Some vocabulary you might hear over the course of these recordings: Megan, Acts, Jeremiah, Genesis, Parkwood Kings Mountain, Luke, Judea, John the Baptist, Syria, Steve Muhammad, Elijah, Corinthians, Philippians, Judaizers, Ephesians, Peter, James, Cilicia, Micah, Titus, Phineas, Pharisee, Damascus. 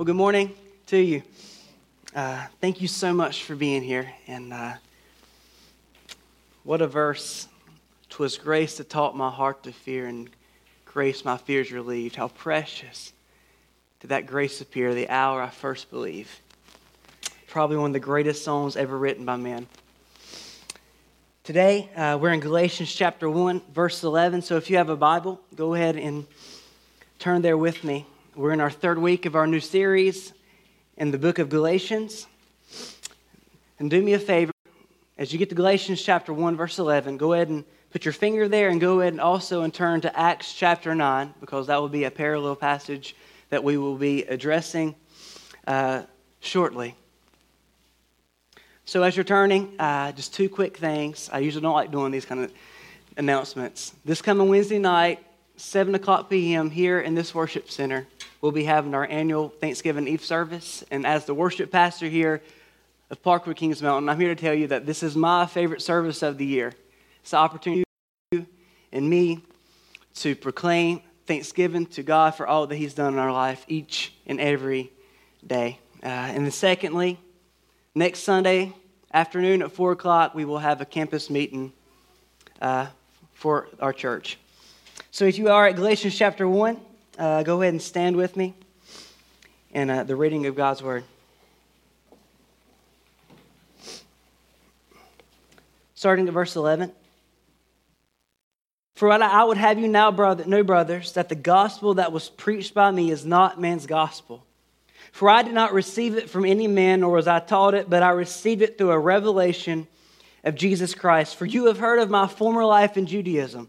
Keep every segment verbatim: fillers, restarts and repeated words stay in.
Well, good morning to you. Uh, thank you so much for being here. And uh, what a verse. 'Twas grace that taught my heart to fear, and grace my fears relieved. How precious did that grace appear the hour I first believed. Probably one of the greatest songs ever written by man. Today, uh, we're in Galatians chapter one, verse eleven. So if you have a Bible, go ahead and turn there with me. We're in our third week of our new series in the book of Galatians. And do me a favor, as you get to Galatians chapter one, verse eleven, go ahead and put your finger there and go ahead and also and turn to Acts chapter nine, because that will be a parallel passage that we will be addressing uh, shortly. So as you're turning, uh, just two quick things. I usually don't like doing these kind of announcements. This coming Wednesday night, seven o'clock p.m. here in this worship center, we'll be having our annual Thanksgiving Eve service. And as the worship pastor here of Parkwood Kings Mountain, I'm here to tell you that this is my favorite service of the year. It's an opportunity for you and me to proclaim thanksgiving to God for all that He's done in our life each and every day. Uh, and then secondly, next Sunday afternoon at four o'clock, we will have a campus meeting uh, for our church. So if you are at Galatians chapter one, uh, go ahead and stand with me in uh, the reading of God's Word. Starting at verse eleven. For I would have you now, brother, know, brothers, that the gospel that was preached by me is not man's gospel. For I did not receive it from any man, nor was I taught it, but I received it through a revelation of Jesus Christ. For you have heard of my former life in Judaism,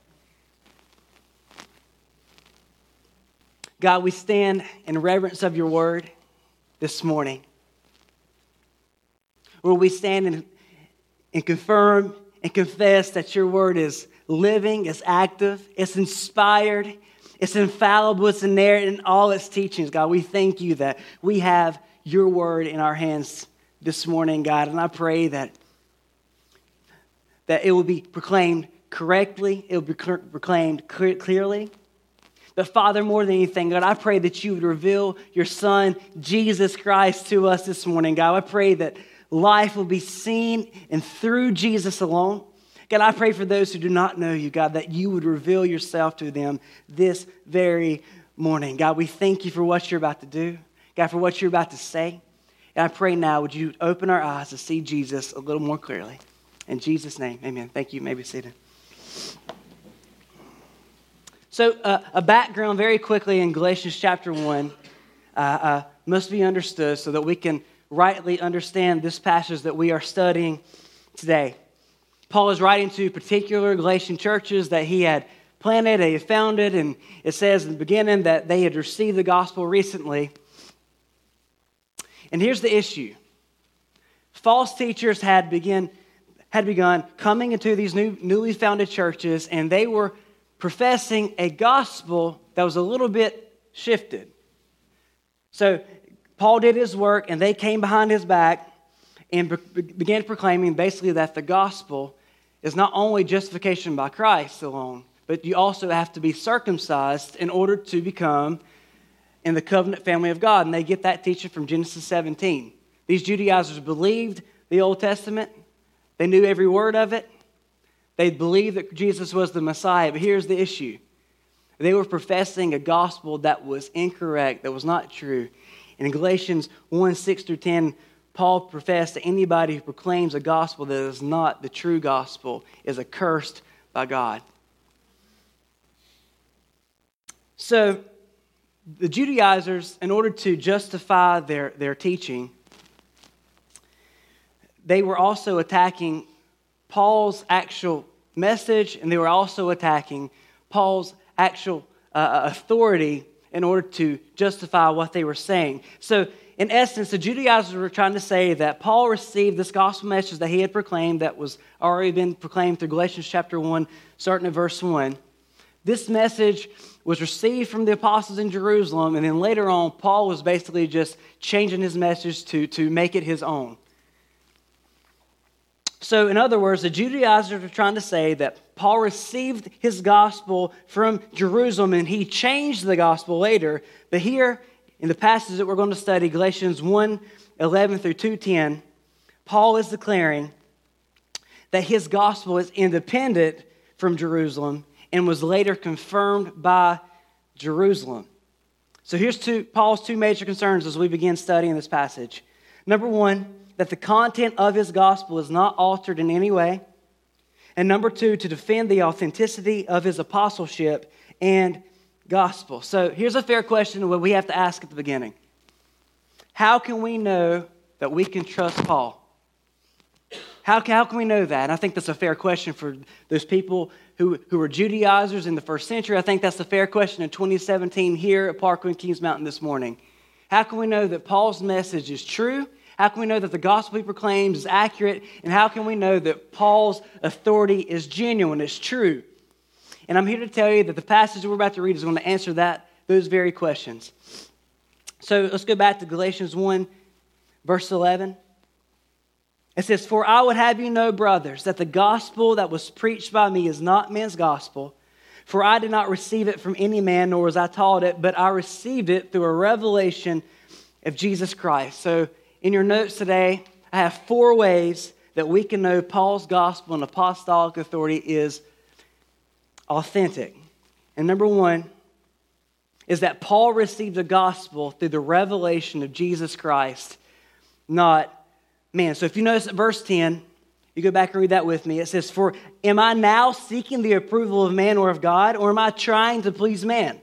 God, we stand in reverence of Your Word this morning. Where we stand and, and confirm and confess that Your Word is living, it's active, it's inspired, it's infallible, it's inerrant in all its teachings. God, we thank You that we have Your Word in our hands this morning, God. And I pray that, that it will be proclaimed correctly, it will be cl- proclaimed clear- clearly. But Father, more than anything, God, I pray that You would reveal Your Son, Jesus Christ, to us this morning, God. I pray that life will be seen and through Jesus alone. God, I pray for those who do not know You, God, that You would reveal Yourself to them this very morning. God, we thank You for what You're about to do. God, for what You're about to say. And I pray now, would You open our eyes to see Jesus a little more clearly. In Jesus' name, amen. Thank you. You may be seated. So uh, a background very quickly in Galatians chapter one uh, uh, must be understood so that we can rightly understand this passage that we are studying today. Paul is writing to particular Galatian churches that he had planted, he had founded, and it says in the beginning that they had received the gospel recently. And here's the issue. False teachers had begun, had begun coming into these new, newly founded churches, and they were professing a gospel that was a little bit shifted. So Paul did his work, and they came behind his back and be- began proclaiming basically that the gospel is not only justification by Christ alone, but you also have to be circumcised in order to become in the covenant family of God. And they get that teaching from Genesis seventeen. These Judaizers believed the Old Testament. They knew every word of it. They believed that Jesus was the Messiah, but here's the issue. They were professing a gospel that was incorrect, that was not true. And in Galatians one, six through ten, Paul professed that anybody who proclaims a gospel that is not the true gospel is accursed by God. So the Judaizers, in order to justify their, their teaching, they were also attacking Paul's actual message, and they were also attacking Paul's actual uh, authority in order to justify what they were saying. So In essence, the Judaizers were trying to say that Paul received this gospel message that he had proclaimed that was already been proclaimed through Galatians chapter one, starting at verse one. This message was received from the apostles in Jerusalem, and then later on, Paul was basically just changing his message to, to make it his own. So in other words, the Judaizers were trying to say that Paul received his gospel from Jerusalem, and he changed the gospel later, but here, in the passage that we're going to study, Galatians one eleven through two ten, Paul is declaring that his gospel is independent from Jerusalem and was later confirmed by Jerusalem. So here's two, Paul's two major concerns as we begin studying this passage. Number one, that the content of his gospel is not altered in any way. And number two, to defend the authenticity of his apostleship and gospel. So here's a fair question that we have to ask at the beginning. How can we know that we can trust Paul? How can, how can we know that? And I think that's a fair question for those people who, who were Judaizers in the first century. I think that's a fair question in twenty seventeen here at Parkwood Kings Mountain this morning. How can we know that Paul's message is true? How can we know that the gospel he proclaims is accurate? And how can we know that Paul's authority is genuine, it's true? And I'm here to tell you that the passage we're about to read is going to answer that those very questions. So let's go back to Galatians one, verse eleven. It says, "For I would have you know, brothers, that the gospel that was preached by me is not man's gospel. For I did not receive it from any man, nor was I taught it, but I received it through a revelation of Jesus Christ." So in your notes today, I have four ways that we can know Paul's gospel and apostolic authority is authentic. And number one is that Paul received the gospel through the revelation of Jesus Christ, not man. So if you notice at verse ten, you go back and read that with me. It says, "For am I now seeking the approval of man or of God, or am I trying to please man?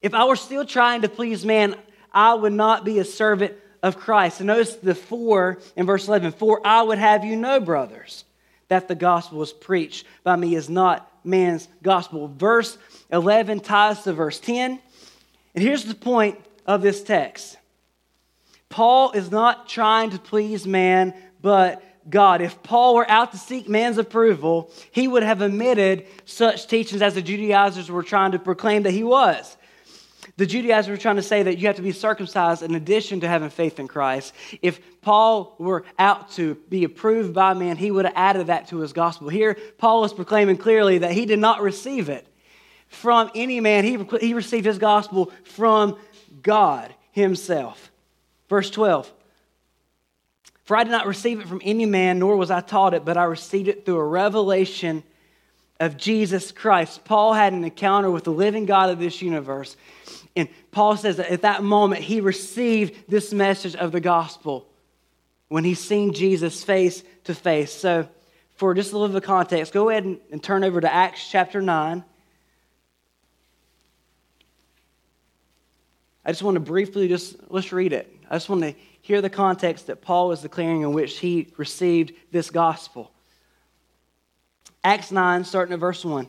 If I were still trying to please man, I would not be a servant of Christ." And notice the four in verse eleven, "For I would have you know, brothers, that the gospel was preached by me is not man's gospel." Verse eleven ties to verse ten. And here's the point of this text. Paul is not trying to please man, but God. If Paul were out to seek man's approval, he would have omitted such teachings as the Judaizers were trying to proclaim that he was. The Judaizers were trying to say that you have to be circumcised in addition to having faith in Christ. If Paul were out to be approved by man, he would have added that to his gospel. Here, Paul is proclaiming clearly that he did not receive it from any man. He, he received his gospel from God himself. Verse twelve, "For I did not receive it from any man, nor was I taught it, but I received it through a revelation of Jesus Christ." Paul had an encounter with the living God of this universe. And Paul says that at that moment, he received this message of the gospel when he seen Jesus face to face. So for just a little bit of context, go ahead and, and turn over to Acts chapter nine. I just want to briefly just, let's read it. I just want to hear the context that Paul was declaring in which he received this gospel. Acts nine, starting at verse one.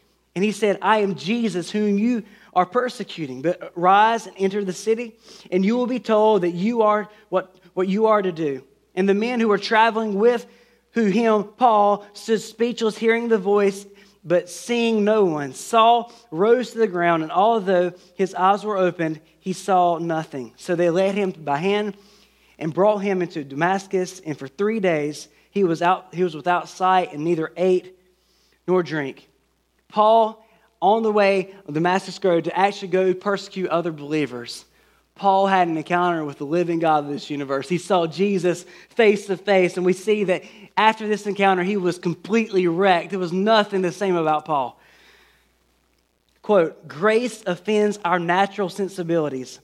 And he said, 'I am Jesus, whom you are persecuting. But rise and enter the city, and you will be told that you are what, what you are to do.' And the men who were traveling with who him, Paul, stood speechless, hearing the voice, but seeing no one. Saul rose to the ground, and although his eyes were opened, he saw nothing. So they led him by hand and brought him into Damascus, and for three days he was out. He was without sight and neither ate nor drank." Paul, on the way on the Damascus Road to actually go persecute other believers, Paul had an encounter with the living God of this universe. He saw Jesus face to face, and we see that after this encounter, he was completely wrecked. There was nothing the same about Paul. Quote, "Grace offends our natural sensibilities,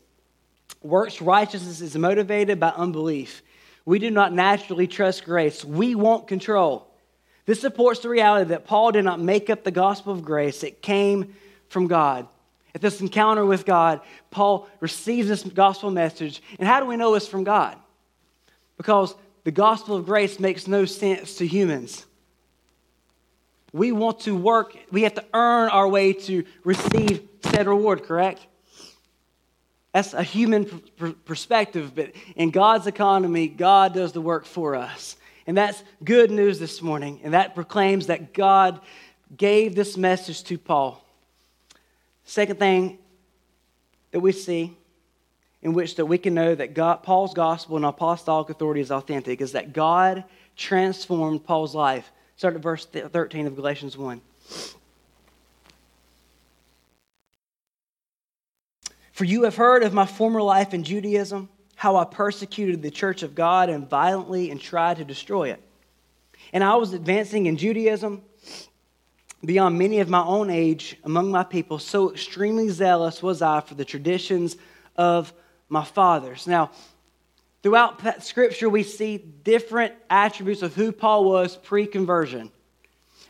Works righteousness is motivated by unbelief. We do not naturally trust grace. We want control. This supports the reality that Paul did not make up the gospel of grace. It came from God. At this encounter with God, Paul receives this gospel message. And how do we know it's from God? Because the gospel of grace makes no sense to humans. We want to work. We have to earn our way to receive said reward, correct? That's a human pr- perspective, but in God's economy, God does the work for us. And that's good news this morning, and that proclaims that God gave this message to Paul. Second thing that we see in which that we can know that God, Paul's gospel and apostolic authority is authentic is that God transformed Paul's life. Start at verse thirteen of Galatians one. For you have heard of my former life in Judaism, how I persecuted the church of God and violently and tried to destroy it. And I was advancing in Judaism beyond many of my own age among my people, so extremely zealous was I for the traditions of my fathers. Now, throughout Scripture, we see different attributes of who Paul was pre-conversion.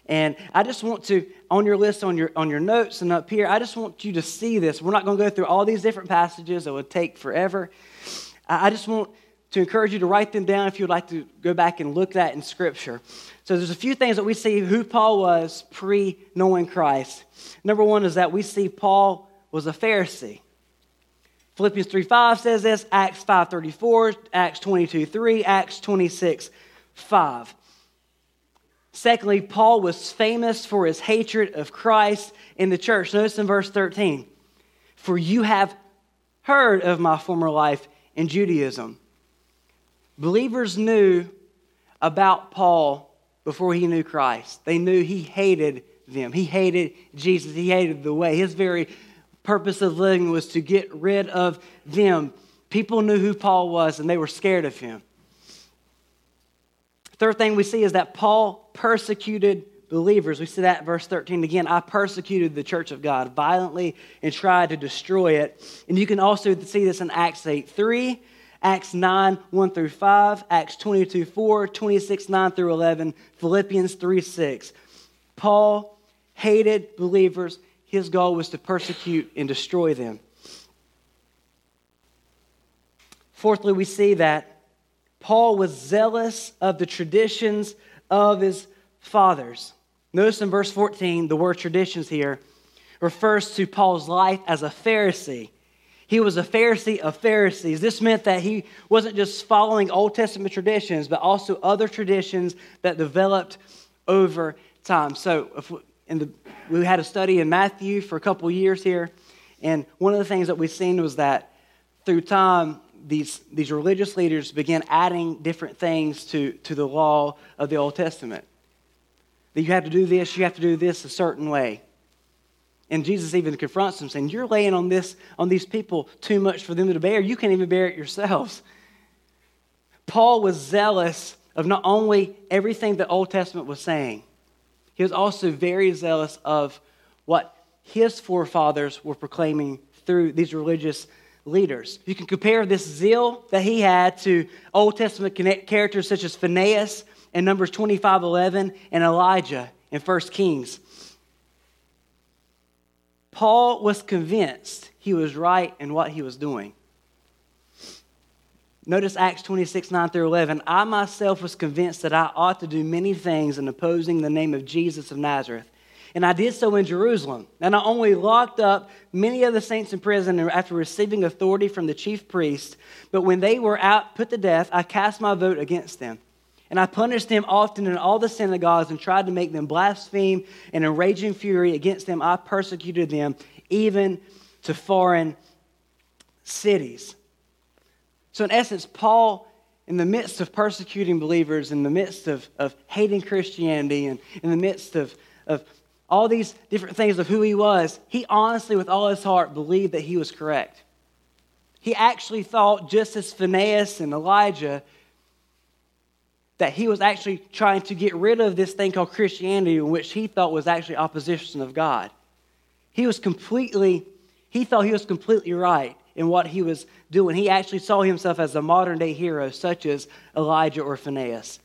And I just want to, on your list, on your on your notes and up here, I just want you to see this. We're not going to go through all these different passages. It would take forever. I just want to encourage you to write them down if you would like to go back and look at in Scripture. So there's a few things that we see who Paul was pre-knowing Christ. Number one is that we see Paul was a Pharisee. Philippians three five says this, Acts five thirty-four, Acts twenty-two three, Acts twenty-six five. Secondly, Paul was famous for his hatred of Christ in the church. Notice in verse thirteen, for you have heard of my former life in Judaism. Believers knew about Paul before he knew Christ. They knew he hated them. He hated Jesus. He hated the way. His very purpose of living was to get rid of them. People knew who Paul was, and they were scared of him. Third thing we see is that Paul persecuted believers. We see that in verse thirteen again. I persecuted the church of God violently and tried to destroy it. And you can also see this in Acts eight three, Acts nine one through five, Acts twenty-two four, twenty-six nine through eleven, Philippians three six. Paul hated believers. His goal was to persecute and destroy them. Fourthly, we see that Paul was zealous of the traditions of his fathers. Notice in verse fourteen, the word traditions here refers to Paul's life as a Pharisee. He was a Pharisee of Pharisees. This meant that he wasn't just following Old Testament traditions, but also other traditions that developed over time. So if we, In the, we had a study in Matthew for a couple years here, and one of the things that we've seen was that through time, these these religious leaders began adding different things to, to the law of the Old Testament. That you have to do this, you have to do this a certain way. And Jesus even confronts them, saying, you're laying on this on these people too much for them to bear. You can't even bear it yourselves. Paul was zealous of not only everything the Old Testament was saying, he was also very zealous of what his forefathers were proclaiming through these religious leaders. You can compare this zeal that he had to Old Testament characters such as Phineas in Numbers twenty-five eleven and Elijah in First Kings. Paul was convinced he was right in what he was doing. Notice Acts twenty-six nine through eleven. I myself was convinced that I ought to do many things in opposing the name of Jesus of Nazareth. And I did so in Jerusalem. And I only locked up many of the saints in prison after receiving authority from the chief priest. But when they were out put to death, I cast my vote against them. And I punished them often in all the synagogues and tried to make them blaspheme. And in raging fury against them, I persecuted them even to foreign cities. So in essence, Paul, in the midst of persecuting believers, in the midst of, of hating Christianity, and in the midst of, of all these different things of who he was, he honestly, with all his heart, believed that he was correct. He actually thought, just as Phineas and Elijah, that he was actually trying to get rid of this thing called Christianity, which he thought was actually opposition of God. He was completely, he thought he was completely right. in what he was doing. He actually saw himself as a modern-day hero, such as Elijah or Phineas.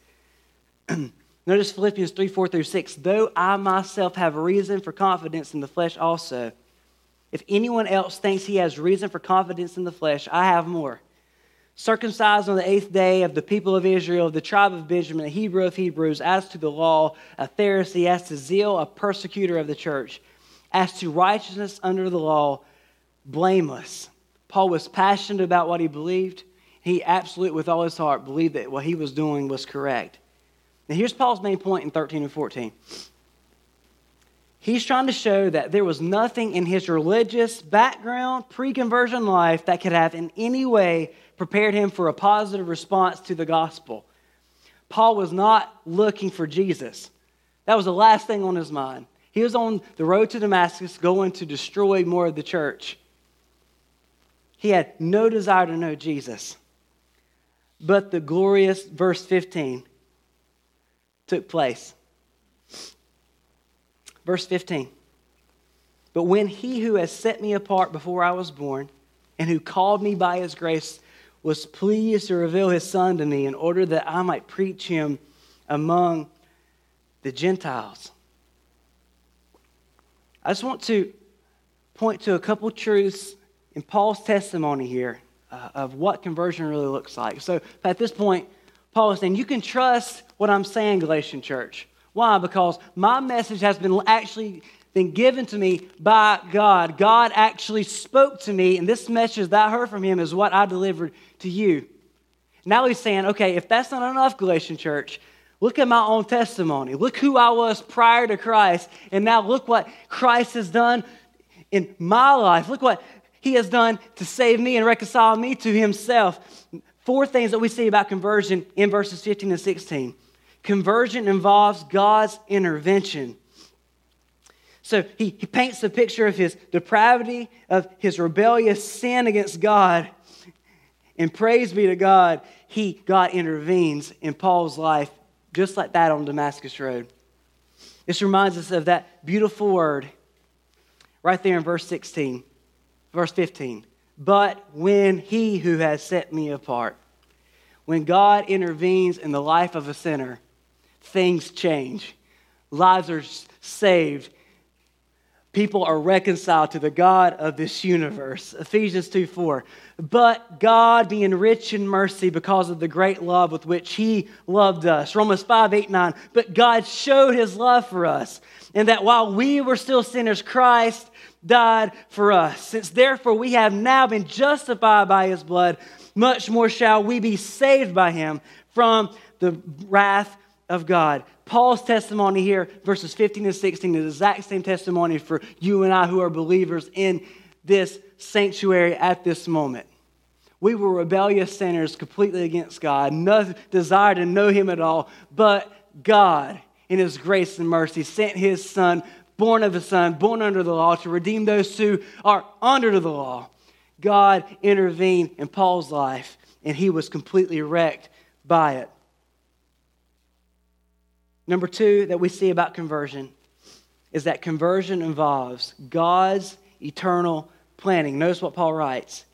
Notice Philippians three, four through six. Though I myself have reason for confidence in the flesh also. If anyone else thinks he has reason for confidence in the flesh, I have more. Circumcised on the eighth day, of the people of Israel, of the tribe of Benjamin, a Hebrew of Hebrews, as to the law, a Pharisee, as to zeal, a persecutor of the church, as to righteousness under the law, blameless. Paul was passionate about what he believed. He absolutely, with all his heart, believed that what he was doing was correct. Now here's Paul's main point in thirteen and fourteen. He's trying to show that there was nothing in his religious background, pre-conversion life, that could have in any way prepared him for a positive response to the gospel. Paul was not looking for Jesus. That was the last thing on his mind. He was on the road to Damascus going to destroy more of the church. He had no desire to know Jesus. But the glorious verse fifteen took place. Verse fifteen, but when he who has set me apart before I was born and who called me by his grace was pleased to reveal his son to me in order that I might preach him among the Gentiles. I just want to point to a couple truths in Paul's testimony here uh, of what conversion really looks like. So at this point, Paul is saying, you can trust what I'm saying, Galatian church. Why? Because my message has been actually been given to me by God. God actually spoke to me, and this message that I heard from him is what I delivered to you. Now he's saying, okay, if that's not enough, Galatian church, look at my own testimony. Look who I was prior to Christ, and now look what Christ has done in my life. Look what he has done to save me and reconcile me to himself. Four things that we see about conversion in verses fifteen and sixteen. Conversion involves God's intervention. So he, he paints a picture of his depravity, of his rebellious sin against God. And praise be to God, he, God intervenes in Paul's life just like that on Damascus Road. This reminds us of that beautiful word right there in verse sixteen, verse fifteen. But when he who has set me apart, when God intervenes in the life of a sinner, things change. Lives are saved. People are reconciled to the God of this universe. Ephesians two four. But God being rich in mercy because of the great love with which he loved us. Romans five, eight, nine. But God showed his love for us, and that while we were still sinners, Christ died for us. Since therefore we have now been justified by his blood, much more shall we be saved by him from the wrath of God. Paul's testimony here, verses fifteen and sixteen, is the exact same testimony for you and I who are believers in this sanctuary at this moment. We were rebellious sinners completely against God, no desire to know him at all, but God, in his grace and mercy, sent his son, born of a son, born under the law, to redeem those who are under the law. God intervened in Paul's life, and he was completely wrecked by it. Number two that we see about conversion is that conversion involves God's eternal planning. Notice what Paul writes.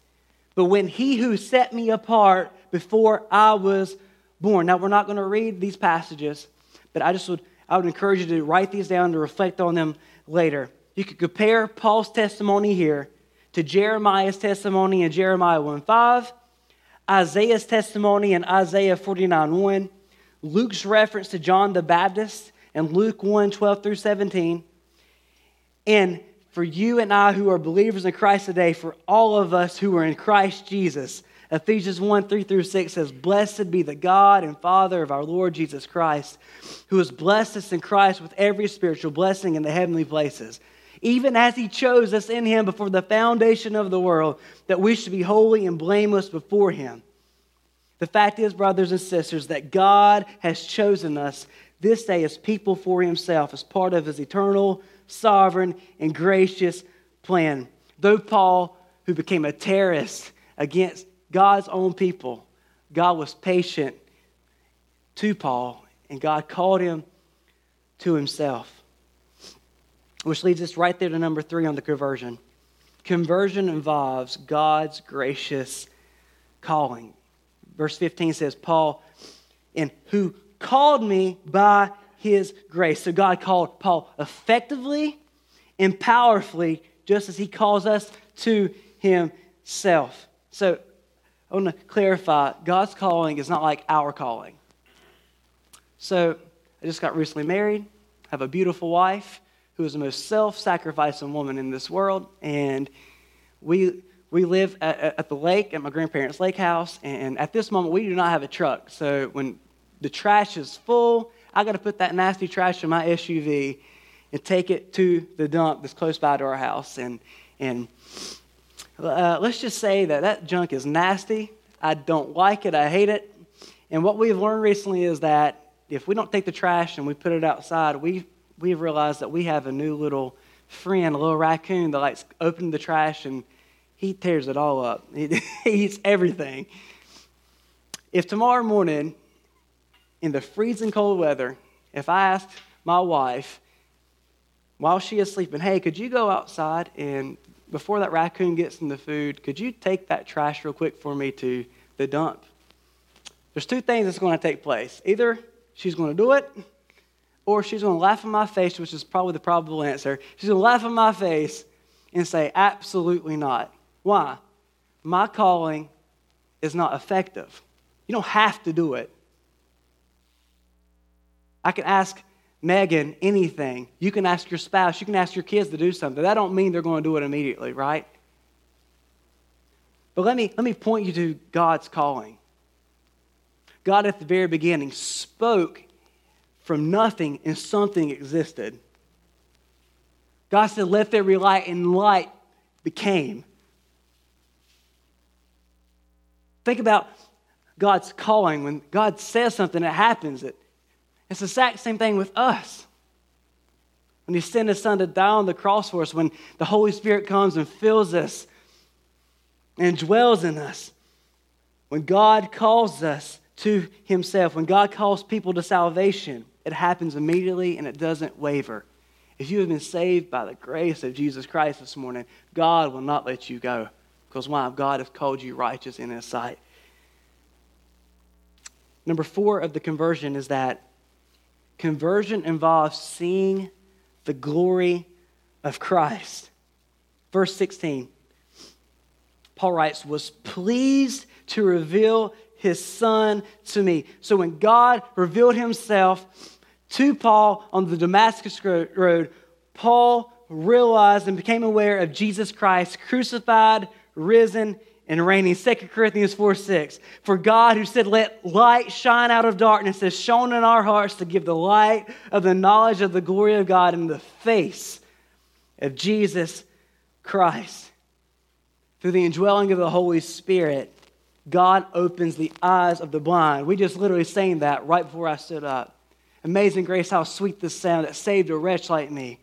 But when he who set me apart before I was born. Now, we're not going to read these passages, but I just would I would encourage you to write these down to reflect on them later. You could compare Paul's testimony here to Jeremiah's testimony in Jeremiah one five, Isaiah's testimony in Isaiah forty-nine one, Luke's reference to John the Baptist in Luke one twelve through seventeen. And for you and I who are believers in Christ today, for all of us who are in Christ Jesus, Ephesians one, three through six says, blessed be the God and Father of our Lord Jesus Christ, who has blessed us in Christ with every spiritual blessing in the heavenly places, even as he chose us in him before the foundation of the world, that we should be holy and blameless before him. The fact is, brothers and sisters, that God has chosen us this day as people for himself, as part of his eternal, sovereign, and gracious plan. Though Paul, who became a terrorist against God's own people, God was patient to Paul, and God called him to himself. Which leads us right there to number three on the conversion. Conversion involves God's gracious calling. Verse fifteen says, Paul, and who called me by his grace. So God called Paul effectively and powerfully, just as he calls us to himself. So I want to clarify, God's calling is not like our calling. So I just got recently married, have a beautiful wife who is the most self-sacrificing woman in this world, and we we live at, at the lake, at my grandparents' lake house, and at this moment, we do not have a truck. So when the trash is full, I got to put that nasty trash in my S U V and take it to the dump that's close by to our house, and and uh, let's just say that that junk is nasty. I don't like it. I hate it. And what we've learned recently is that if we don't take the trash and we put it outside, we we've realized that we have a new little friend, a little raccoon that likes open the trash and he tears it all up. He eats everything. If tomorrow morning, in the freezing cold weather, if I asked my wife while she is sleeping, hey, could you go outside and before that raccoon gets in the food, could you take that trash real quick for me to the dump? There's two things that's going to take place. Either she's going to do it, or she's going to laugh in my face, which is probably the probable answer. She's going to laugh in my face and say, absolutely not. Why? My calling is not effective. You don't have to do it. I can ask Megan anything. You can ask your spouse. You can ask your kids to do something. That don't mean they're going to do it immediately, right? But let me, let me point you to God's calling. God at the very beginning spoke from nothing and something existed. God said, let there be light, and light became. Think about God's calling. When God says something, it happens. It, it's the exact same thing with us. When he sent his son to die on the cross for us, when the Holy Spirit comes and fills us and dwells in us, when God calls us to himself, when God calls people to salvation, it happens immediately and it doesn't waver. If you have been saved by the grace of Jesus Christ this morning, God will not let you go. Because why? God has called you righteous in his sight. Number four of the conversion is that conversion involves seeing the glory of Christ. Verse sixteen, Paul writes, was pleased to reveal his son to me. So when God revealed himself to Paul on the Damascus road, Paul realized and became aware of Jesus Christ crucified, risen, and reigning. Second Corinthians four six. For God, who said, let light shine out of darkness, has shone in our hearts to give the light of the knowledge of the glory of God in the face of Jesus Christ. Through the indwelling of the Holy Spirit, God opens the eyes of the blind. We just literally sang that right before I stood up. Amazing grace, how sweet the sound that saved a wretch like me.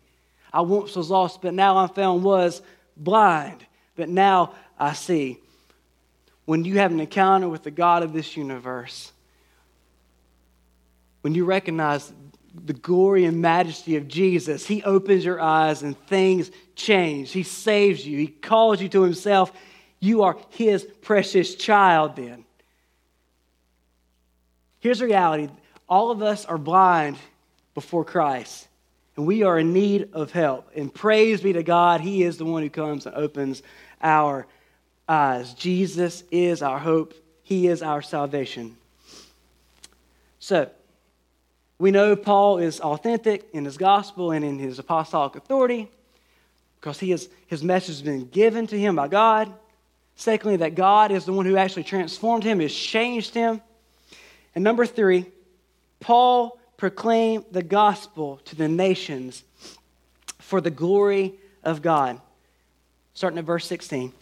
I once was lost, but now I'm found, was blind, but now I see. When you have an encounter with the God of this universe, when you recognize the glory and majesty of Jesus, he opens your eyes and things change. He saves you. He calls you to himself. You are his precious child then. Here's the reality. All of us are blind before Christ, and we are in need of help. And praise be to God, he is the one who comes and opens our eyes. Jesus is our hope. He is our salvation. So, we know Paul is authentic in his gospel and in his apostolic authority because he is, his message has been given to him by God. Secondly, that God is the one who actually transformed him, has changed him. And number three, Paul proclaimed the gospel to the nations for the glory of God. Starting at verse sixteen.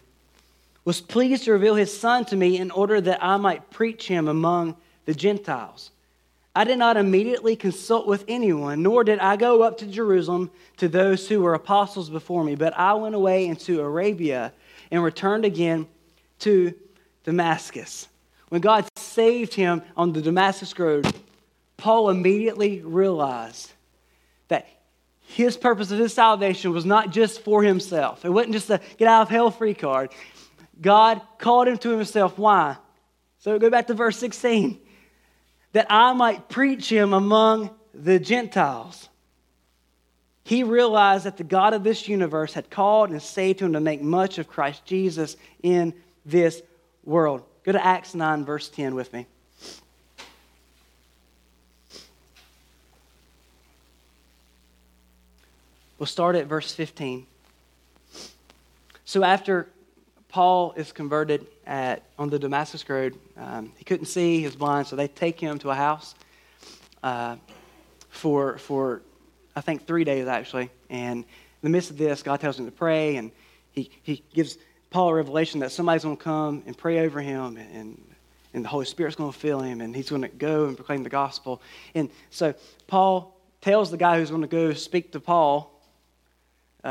Was pleased to reveal his son to me in order that I might preach him among the Gentiles. I did not immediately consult with anyone, nor did I go up to Jerusalem to those who were apostles before me, but I went away into Arabia and returned again to Damascus. When God saved him on the Damascus road, Paul immediately realized that his purpose of his salvation was not just for himself. It wasn't just a get out of hell free card. God called him to himself. Why? So go back to verse sixteen. That I might preach him among the Gentiles. He realized that the God of this universe had called and saved him to make much of Christ Jesus in this world. Go to Acts nine, verse ten with me. We'll start at verse fifteen. So after Paul is converted at on the Damascus Road, um, he couldn't see, he was blind, so they take him to a house uh, for, for I think, three days, actually. And in the midst of this, God tells him to pray, and he, he gives Paul a revelation that somebody's going to come and pray over him, and, and the Holy Spirit's going to fill him, and he's going to go and proclaim the gospel. And so Paul tells the guy who's going to go speak to Paul,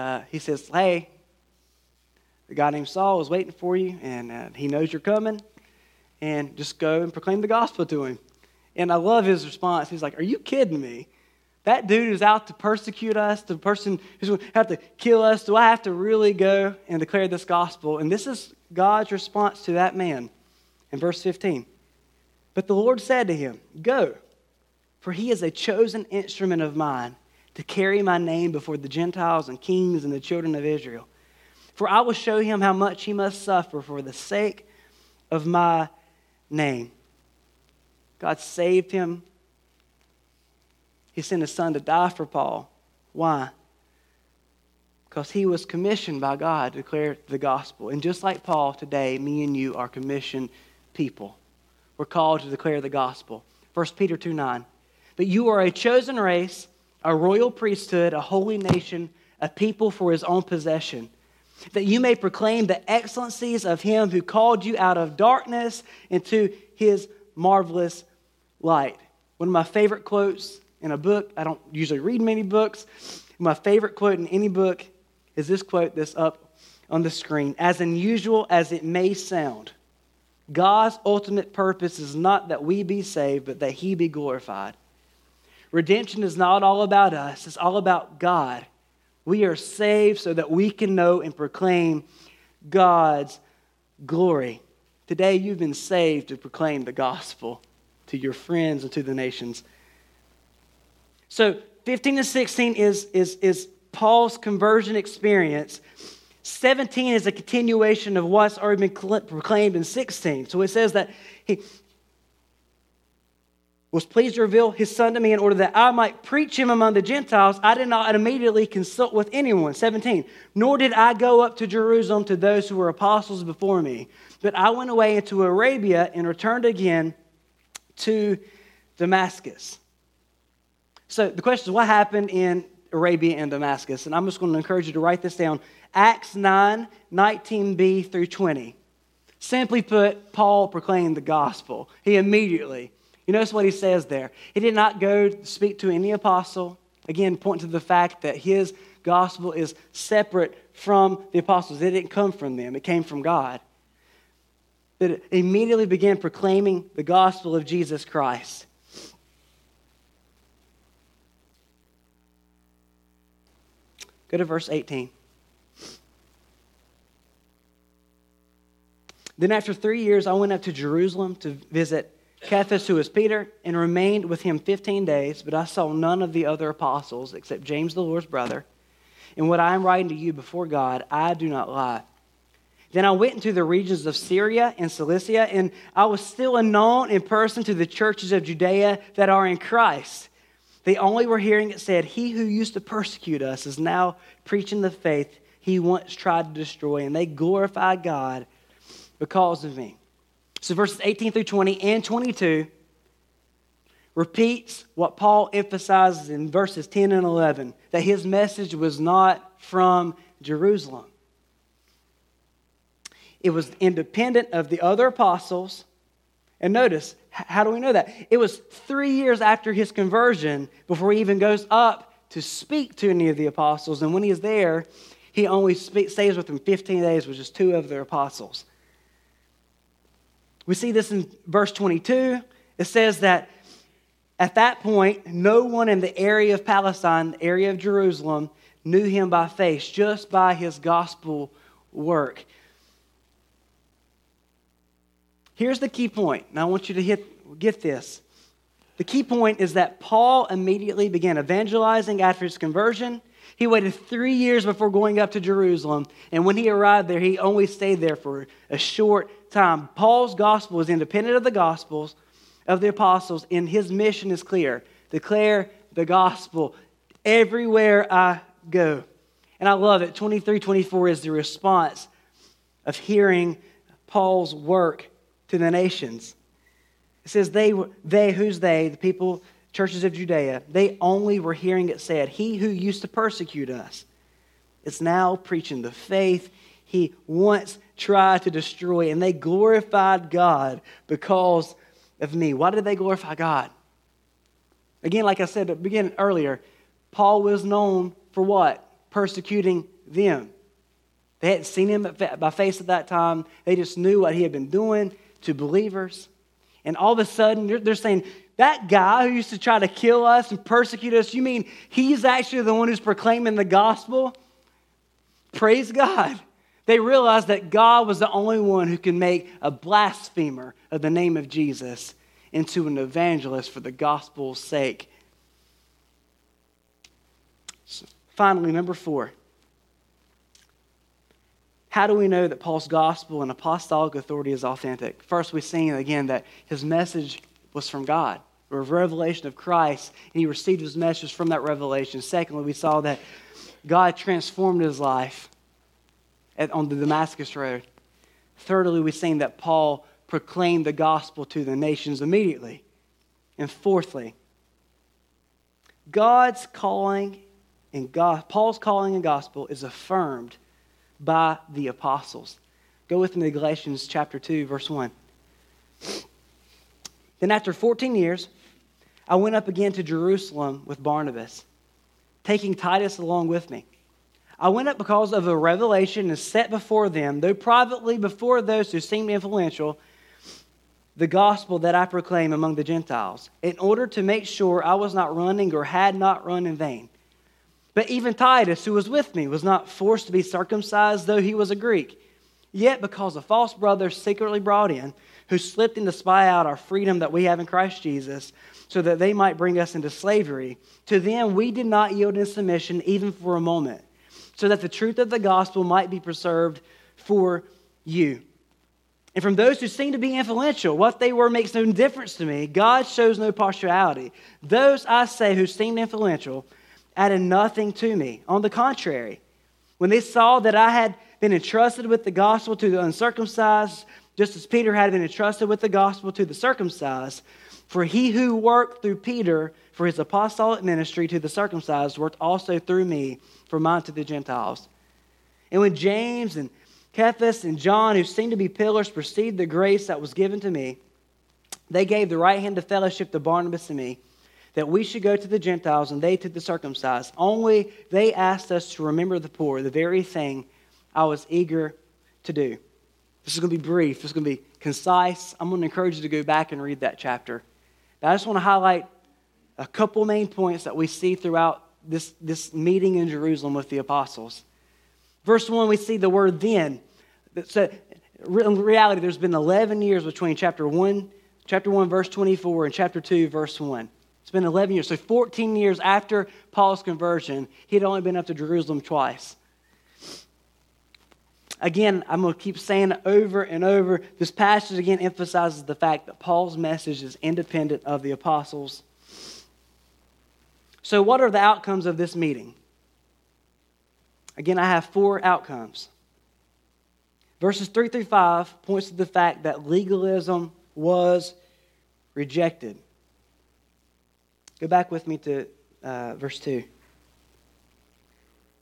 Uh, he says, hey, the guy named Saul is waiting for you, and uh, he knows you're coming, and just go and proclaim the gospel to him. And I love his response. He's like, are you kidding me? That dude is out to persecute us, the person who's going to have to kill us. Do I have to really go and declare this gospel? And this is God's response to that man in verse fifteen. But the Lord said to him, go, for he is a chosen instrument of mine, to carry my name before the Gentiles and kings and the children of Israel. For I will show him how much he must suffer for the sake of my name. God saved him. He sent his son to die for Paul. Why? Because he was commissioned by God to declare the gospel. And just like Paul today, me and you are commissioned people. We're called to declare the gospel. First Peter two nine. But you are a chosen race, a royal priesthood, a holy nation, a people for his own possession, that you may proclaim the excellencies of him who called you out of darkness into his marvelous light. One of my favorite quotes in a book, I don't usually read many books, my favorite quote in any book is this quote that's up on the screen. As unusual as it may sound, God's ultimate purpose is not that we be saved, but that he be glorified. Redemption is not all about us. It's all about God. We are saved so that we can know and proclaim God's glory. Today, you've been saved to proclaim the gospel to your friends and to the nations. So fifteen to sixteen is, is, is Paul's conversion experience. seventeen is a continuation of what's already been proclaimed in sixteen. So it says that he was pleased to reveal his son to me in order that I might preach him among the Gentiles. I did not immediately consult with anyone. seventeen, nor did I go up to Jerusalem to those who were apostles before me, but I went away into Arabia and returned again to Damascus. So the question is, what happened in Arabia and Damascus? And I'm just going to encourage you to write this down. Acts nine, nineteen b through twenty. Simply put, Paul proclaimed the gospel. He immediately You notice what he says there. He did not go speak to any apostle. Again, point to the fact that his gospel is separate from the apostles. It didn't come from them. It came from God. That immediately began proclaiming the gospel of Jesus Christ. Go to verse eighteen. Then after three years, I went up to Jerusalem to visit Cephas, who is Peter, and remained with him fifteen days, but I saw none of the other apostles except James the Lord's brother. And what I am writing to you before God, I do not lie. Then I went into the regions of Syria and Cilicia, and I was still unknown in person to the churches of Judea that are in Christ. They only were hearing it said, he who used to persecute us is now preaching the faith he once tried to destroy, and they glorify God because of me. So verses eighteen through twenty and twenty-two repeats what Paul emphasizes in verses ten and eleven, that his message was not from Jerusalem. It was independent of the other apostles. And notice, how do we know that? It was three years after his conversion before he even goes up to speak to any of the apostles. And when he's there, he only speaks, stays with them fifteen days with just two of their apostles. We see this in verse twenty-two. It says that At that point, no one in the area of Palestine, the area of Jerusalem, knew him by face, just by his gospel work. Here's the key point, and I want you to hit, get this. The key point is that Paul immediately began evangelizing after his conversion. He waited three years before going up to Jerusalem, and when he arrived there, he only stayed there for a short time. Paul's gospel is independent of the gospels of the apostles, and his mission is clear. Declare the gospel everywhere I go. And I love it. twenty-three twenty-four is the response of hearing Paul's work to the nations. It says, they, they, who's they? The people, churches of Judea, they only were hearing it said, he who used to persecute us is now preaching the faith he once tried to destroy, and they glorified God because of me. Why did they glorify God? Again, like I said at the beginning earlier, Paul was known for what? Persecuting them. They hadn't seen him by face at that time. They just knew what he had been doing to believers. And all of a sudden, they're, they're saying, that guy who used to try to kill us and persecute us, you mean he's actually the one who's proclaiming the gospel? Praise God. They realized that God was the only one who can make a blasphemer of the name of Jesus into an evangelist for the gospel's sake. So finally, number four. How do we know that Paul's gospel and apostolic authority is authentic? First, we've seen again that his message was from God. It was a revelation of Christ, and he received his message from that revelation. Secondly, we saw that God transformed his life at, on the Damascus Road. Thirdly, we've seen that Paul proclaimed the gospel to the nations immediately. And fourthly, God's calling and God, Paul's calling and gospel is affirmed by the apostles. Go with me to Galatians chapter two, verse one. Then after fourteen years, I went up again to Jerusalem with Barnabas, taking Titus along with me. I went up because of a revelation and set before them, though privately before those who seemed influential, the gospel that I proclaim among the Gentiles, in order to make sure I was not running or had not run in vain. But even Titus, who was with me, was not forced to be circumcised, though he was a Greek. Yet because a false brother secretly brought in, who slipped in to spy out our freedom that we have in Christ Jesus, so that they might bring us into slavery, to them we did not yield in submission even for a moment, so that the truth of the gospel might be preserved for you. And from those who seemed to be influential, what they were makes no difference to me. God shows no partiality. Those, I say, who seemed influential added nothing to me. On the contrary, when they saw that I had been entrusted with the gospel to the uncircumcised, just as Peter had been entrusted with the gospel to the circumcised, for he who worked through Peter for his apostolic ministry to the circumcised worked also through me for mine to the Gentiles. And when James and Cephas and John, who seemed to be pillars, perceived the grace that was given to me, they gave the right hand of fellowship to Barnabas and me, that we should go to the Gentiles and they to the circumcised. Only they asked us to remember the poor, the very thing I was eager to do. This is going to be brief. This is going to be concise. I'm going to encourage you to go back and read that chapter. But I just want to highlight a couple main points that we see throughout this, this meeting in Jerusalem with the apostles. Verse one, we see the word then. So in reality, there's been eleven years between chapter one, chapter one, verse twenty-four, and chapter two, verse one. It's been eleven years. So fourteen years after Paul's conversion, he had only been up to Jerusalem twice. Again, I'm going to keep saying it over and over. This passage again emphasizes the fact that Paul's message is independent of the apostles. So what are the outcomes of this meeting? Again, I have four outcomes. Verses three through five points to the fact that legalism was rejected. Go back with me to uh, verse two.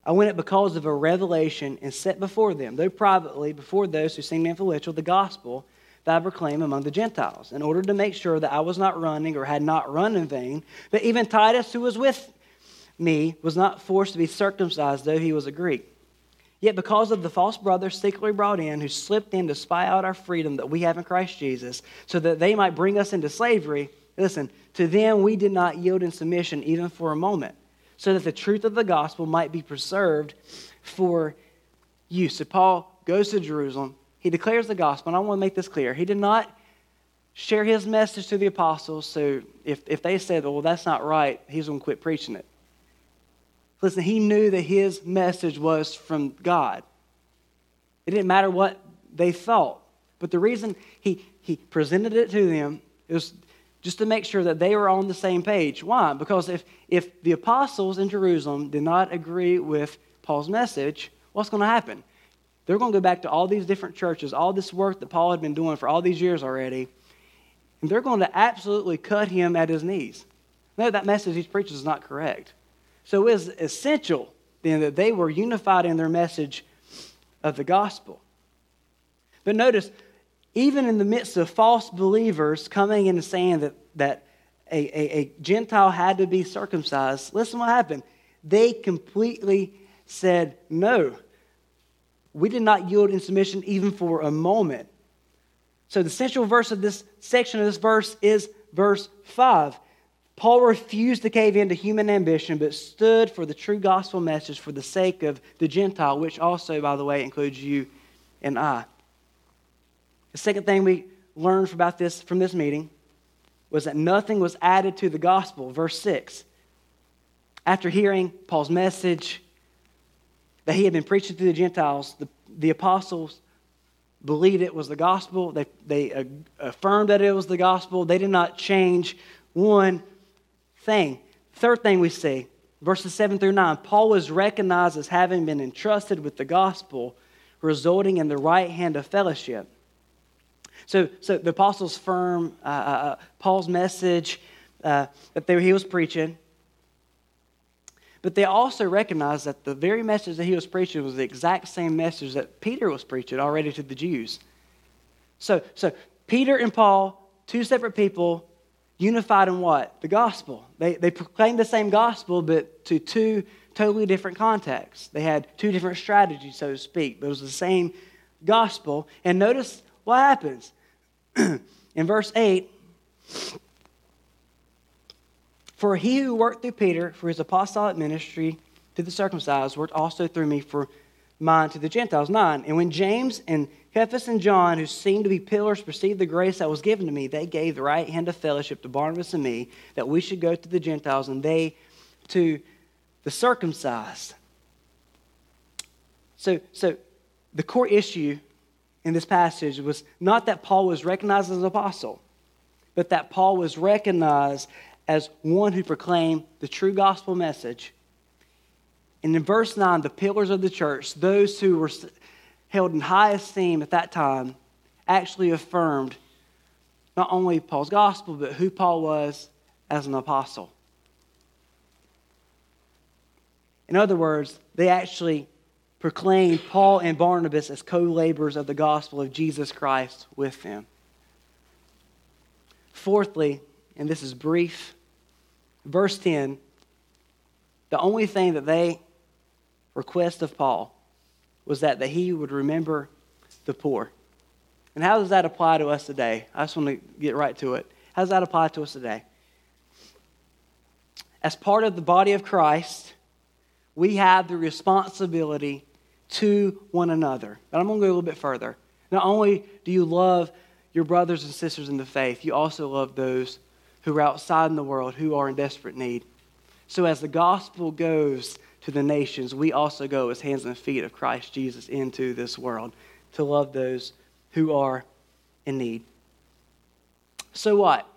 I went up because of a revelation and set before them, though privately, before those who seemed influential, the gospel that I proclaim among the Gentiles, in order to make sure that I was not running or had not run in vain. But even Titus, who was with me, was not forced to be circumcised, though he was a Greek. Yet because of the false brothers secretly brought in, who slipped in to spy out our freedom that we have in Christ Jesus, so that they might bring us into slavery, Listen, to them we did not yield in submission even for a moment, so that the truth of the gospel might be preserved for you. So Paul goes to Jerusalem. He declares the gospel, and I want to make this clear. He did not share his message to the apostles, so if, if they said, well, that's not right, he's going to quit preaching it. Listen, he knew that his message was from God. It didn't matter what they thought. But the reason he, he presented it to them is just to make sure that they were on the same page. Why? Because if, if the apostles in Jerusalem did not agree with Paul's message, what's going to happen? They're going to go back to all these different churches, all this work that Paul had been doing for all these years already, and they're going to absolutely cut him at his knees. No, that message he preaches is not correct. So it is essential then that they were unified in their message of the gospel. But notice, even in the midst of false believers coming in and saying that, that a, a, a Gentile had to be circumcised, listen what happened. They completely said, no, we did not yield in submission even for a moment. So the central verse of this section of this verse is verse five. Paul refused to cave into human ambition, but stood for the true gospel message for the sake of the Gentile, which also, by the way, includes you and I. The second thing we learned about this from this meeting was that nothing was added to the gospel. Verse six, after hearing Paul's message that he had been preaching to the Gentiles, the, the apostles believed it was the gospel. They, they affirmed that it was the gospel. They did not change one thing. Third thing we see, verses seven through nine, Paul was recognized as having been entrusted with the gospel, resulting in the right hand of fellowship. So, so the apostles firm uh, uh, Paul's message uh, that they, he was preaching, but they also recognized that the very message that he was preaching was the exact same message that Peter was preaching already to the Jews. So, so Peter and Paul, two separate people, unified in what? The gospel. They they proclaimed the same gospel, but to two totally different contexts. They had two different strategies, so to speak, but it was the same gospel. And notice what happens. In verse eight, for he who worked through Peter for his apostolic ministry to the circumcised worked also through me for mine to the Gentiles. nine, and when James and Cephas and John, who seemed to be pillars, perceived the grace that was given to me, they gave the right hand of fellowship to Barnabas and me, that we should go to the Gentiles and they to the circumcised. So, so the core issue in this passage was not that Paul was recognized as an apostle, but that Paul was recognized as one who proclaimed the true gospel message. And in verse nine, the pillars of the church, those who were held in high esteem at that time, actually affirmed not only Paul's gospel, but who Paul was as an apostle. In other words, they actually proclaimed Paul and Barnabas as co-laborers of the gospel of Jesus Christ with them. Fourthly, and this is brief, verse ten, the only thing that they request of Paul was that, that he would remember the poor. And how does that apply to us today? I just want to get right to it. How does that apply to us today? As part of the body of Christ, we have the responsibility to one another. But I'm going to go a little bit further. Not only do you love your brothers and sisters in the faith, you also love those who are outside in the world, who are in desperate need. So as the gospel goes to the nations, we also go as hands and feet of Christ Jesus into this world to love those who are in need. So what?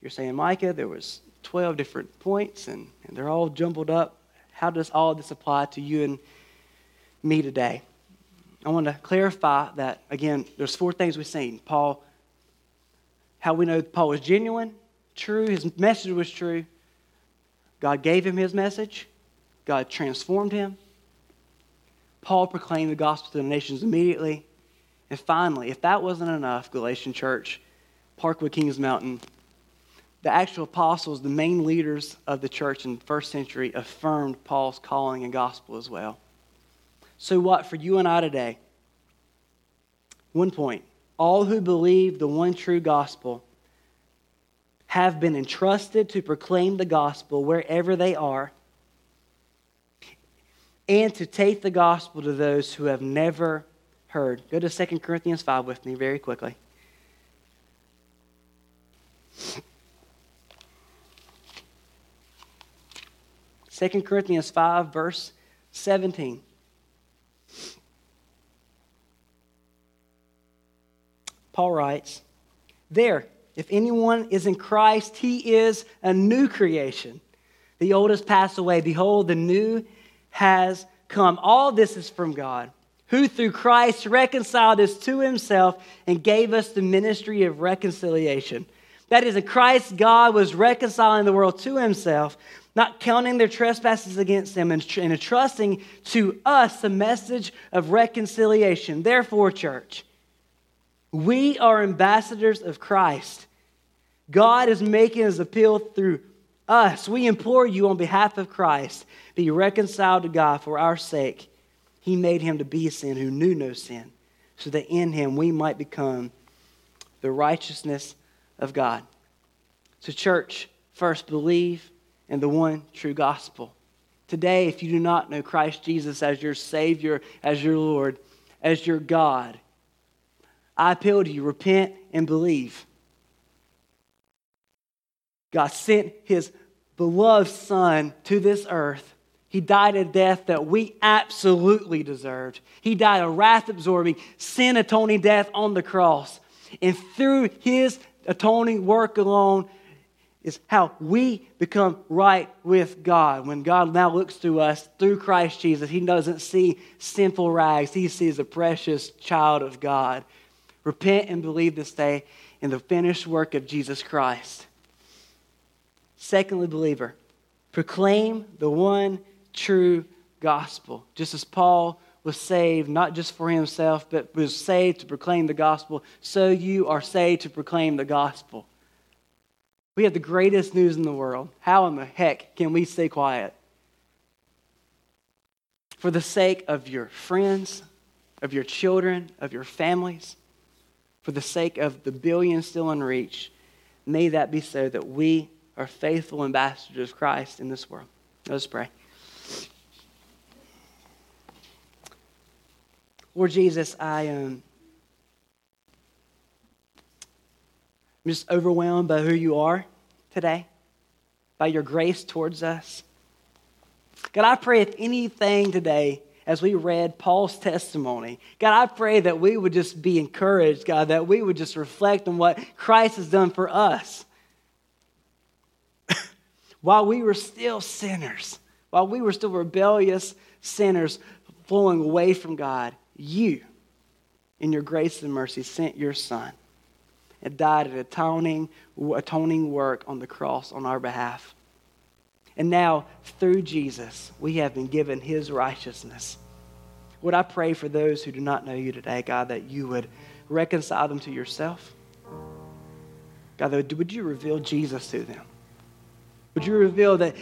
You're saying, Micah, there was twelve different points and, and they're all jumbled up. How does all this apply to you and me today? I want to clarify that, again, there's four things we've seen. Paul, how we know Paul was genuine, true, his message was true. God gave him his message. God transformed him. Paul proclaimed the gospel to the nations immediately. And finally, if that wasn't enough, Galatian church, Parkwood Kings Mountain, the actual apostles, the main leaders of the church in the first century, affirmed Paul's calling and gospel as well. So what for you and I today? One point. All who believe the one true gospel have been entrusted to proclaim the gospel wherever they are and to take the gospel to those who have never heard. Go to Second Corinthians five with me very quickly. Second Corinthians five, verse seventeen. Paul writes, "There, if anyone is in Christ, he is a new creation. The old has passed away. Behold, the new has come. All this is from God, who through Christ reconciled us to himself and gave us the ministry of reconciliation. That is, in Christ, God was reconciling the world to himself, not counting their trespasses against them, and entrusting to us the message of reconciliation. Therefore, church, we are ambassadors of Christ. God is making his appeal through us. We implore you on behalf of Christ, be reconciled to God for our sake. He made him to be sin who knew no sin, so that in him we might become the righteousness of God." So church, first believe in the one true gospel. Today, if you do not know Christ Jesus as your Savior, as your Lord, as your God, I appeal to you, repent and believe. God sent his beloved Son to this earth. He died a death that we absolutely deserved. He died a wrath-absorbing, sin-atoning death on the cross. And through his atoning work alone is how we become right with God. When God now looks to us through Christ Jesus, he doesn't see sinful rags. He sees a precious child of God. Repent and believe this day in the finished work of Jesus Christ. Secondly, believer, proclaim the one true gospel. Just as Paul was saved, not just for himself, but was saved to proclaim the gospel, so you are saved to proclaim the gospel. We have the greatest news in the world. How in the heck can we stay quiet? For the sake of your friends, of your children, of your families, for the sake of the billions still unreached, may that be so that we are faithful ambassadors of Christ in this world. Let's pray. Lord Jesus, I am um, just overwhelmed by who you are today, by your grace towards us. God, I pray if anything today, as we read Paul's testimony, God, I pray that we would just be encouraged, God, that we would just reflect on what Christ has done for us. While we were still sinners, while we were still rebellious sinners flowing away from God, you, in your grace and mercy, sent your Son and died an atoning, atoning work on the cross on our behalf. And now, through Jesus, we have been given his righteousness. Would I pray for those who do not know you today, God, that you would reconcile them to yourself? God, would you reveal Jesus to them? Would you reveal that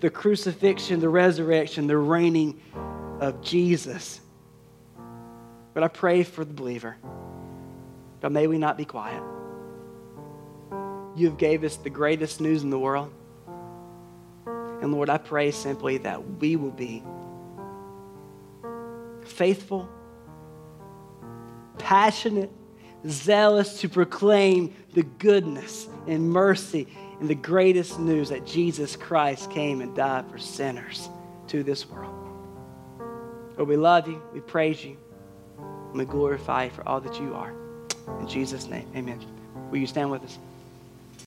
the crucifixion, the resurrection, the reigning of Jesus? But I pray for the believer. God, may we not be quiet. You have gave us the greatest news in the world. And Lord, I pray simply that we will be faithful, passionate, zealous to proclaim the goodness and mercy and the greatest news that Jesus Christ came and died for sinners to this world. Lord, we love you, we praise you, and we glorify you for all that you are. In Jesus' name, amen. Will you stand with us?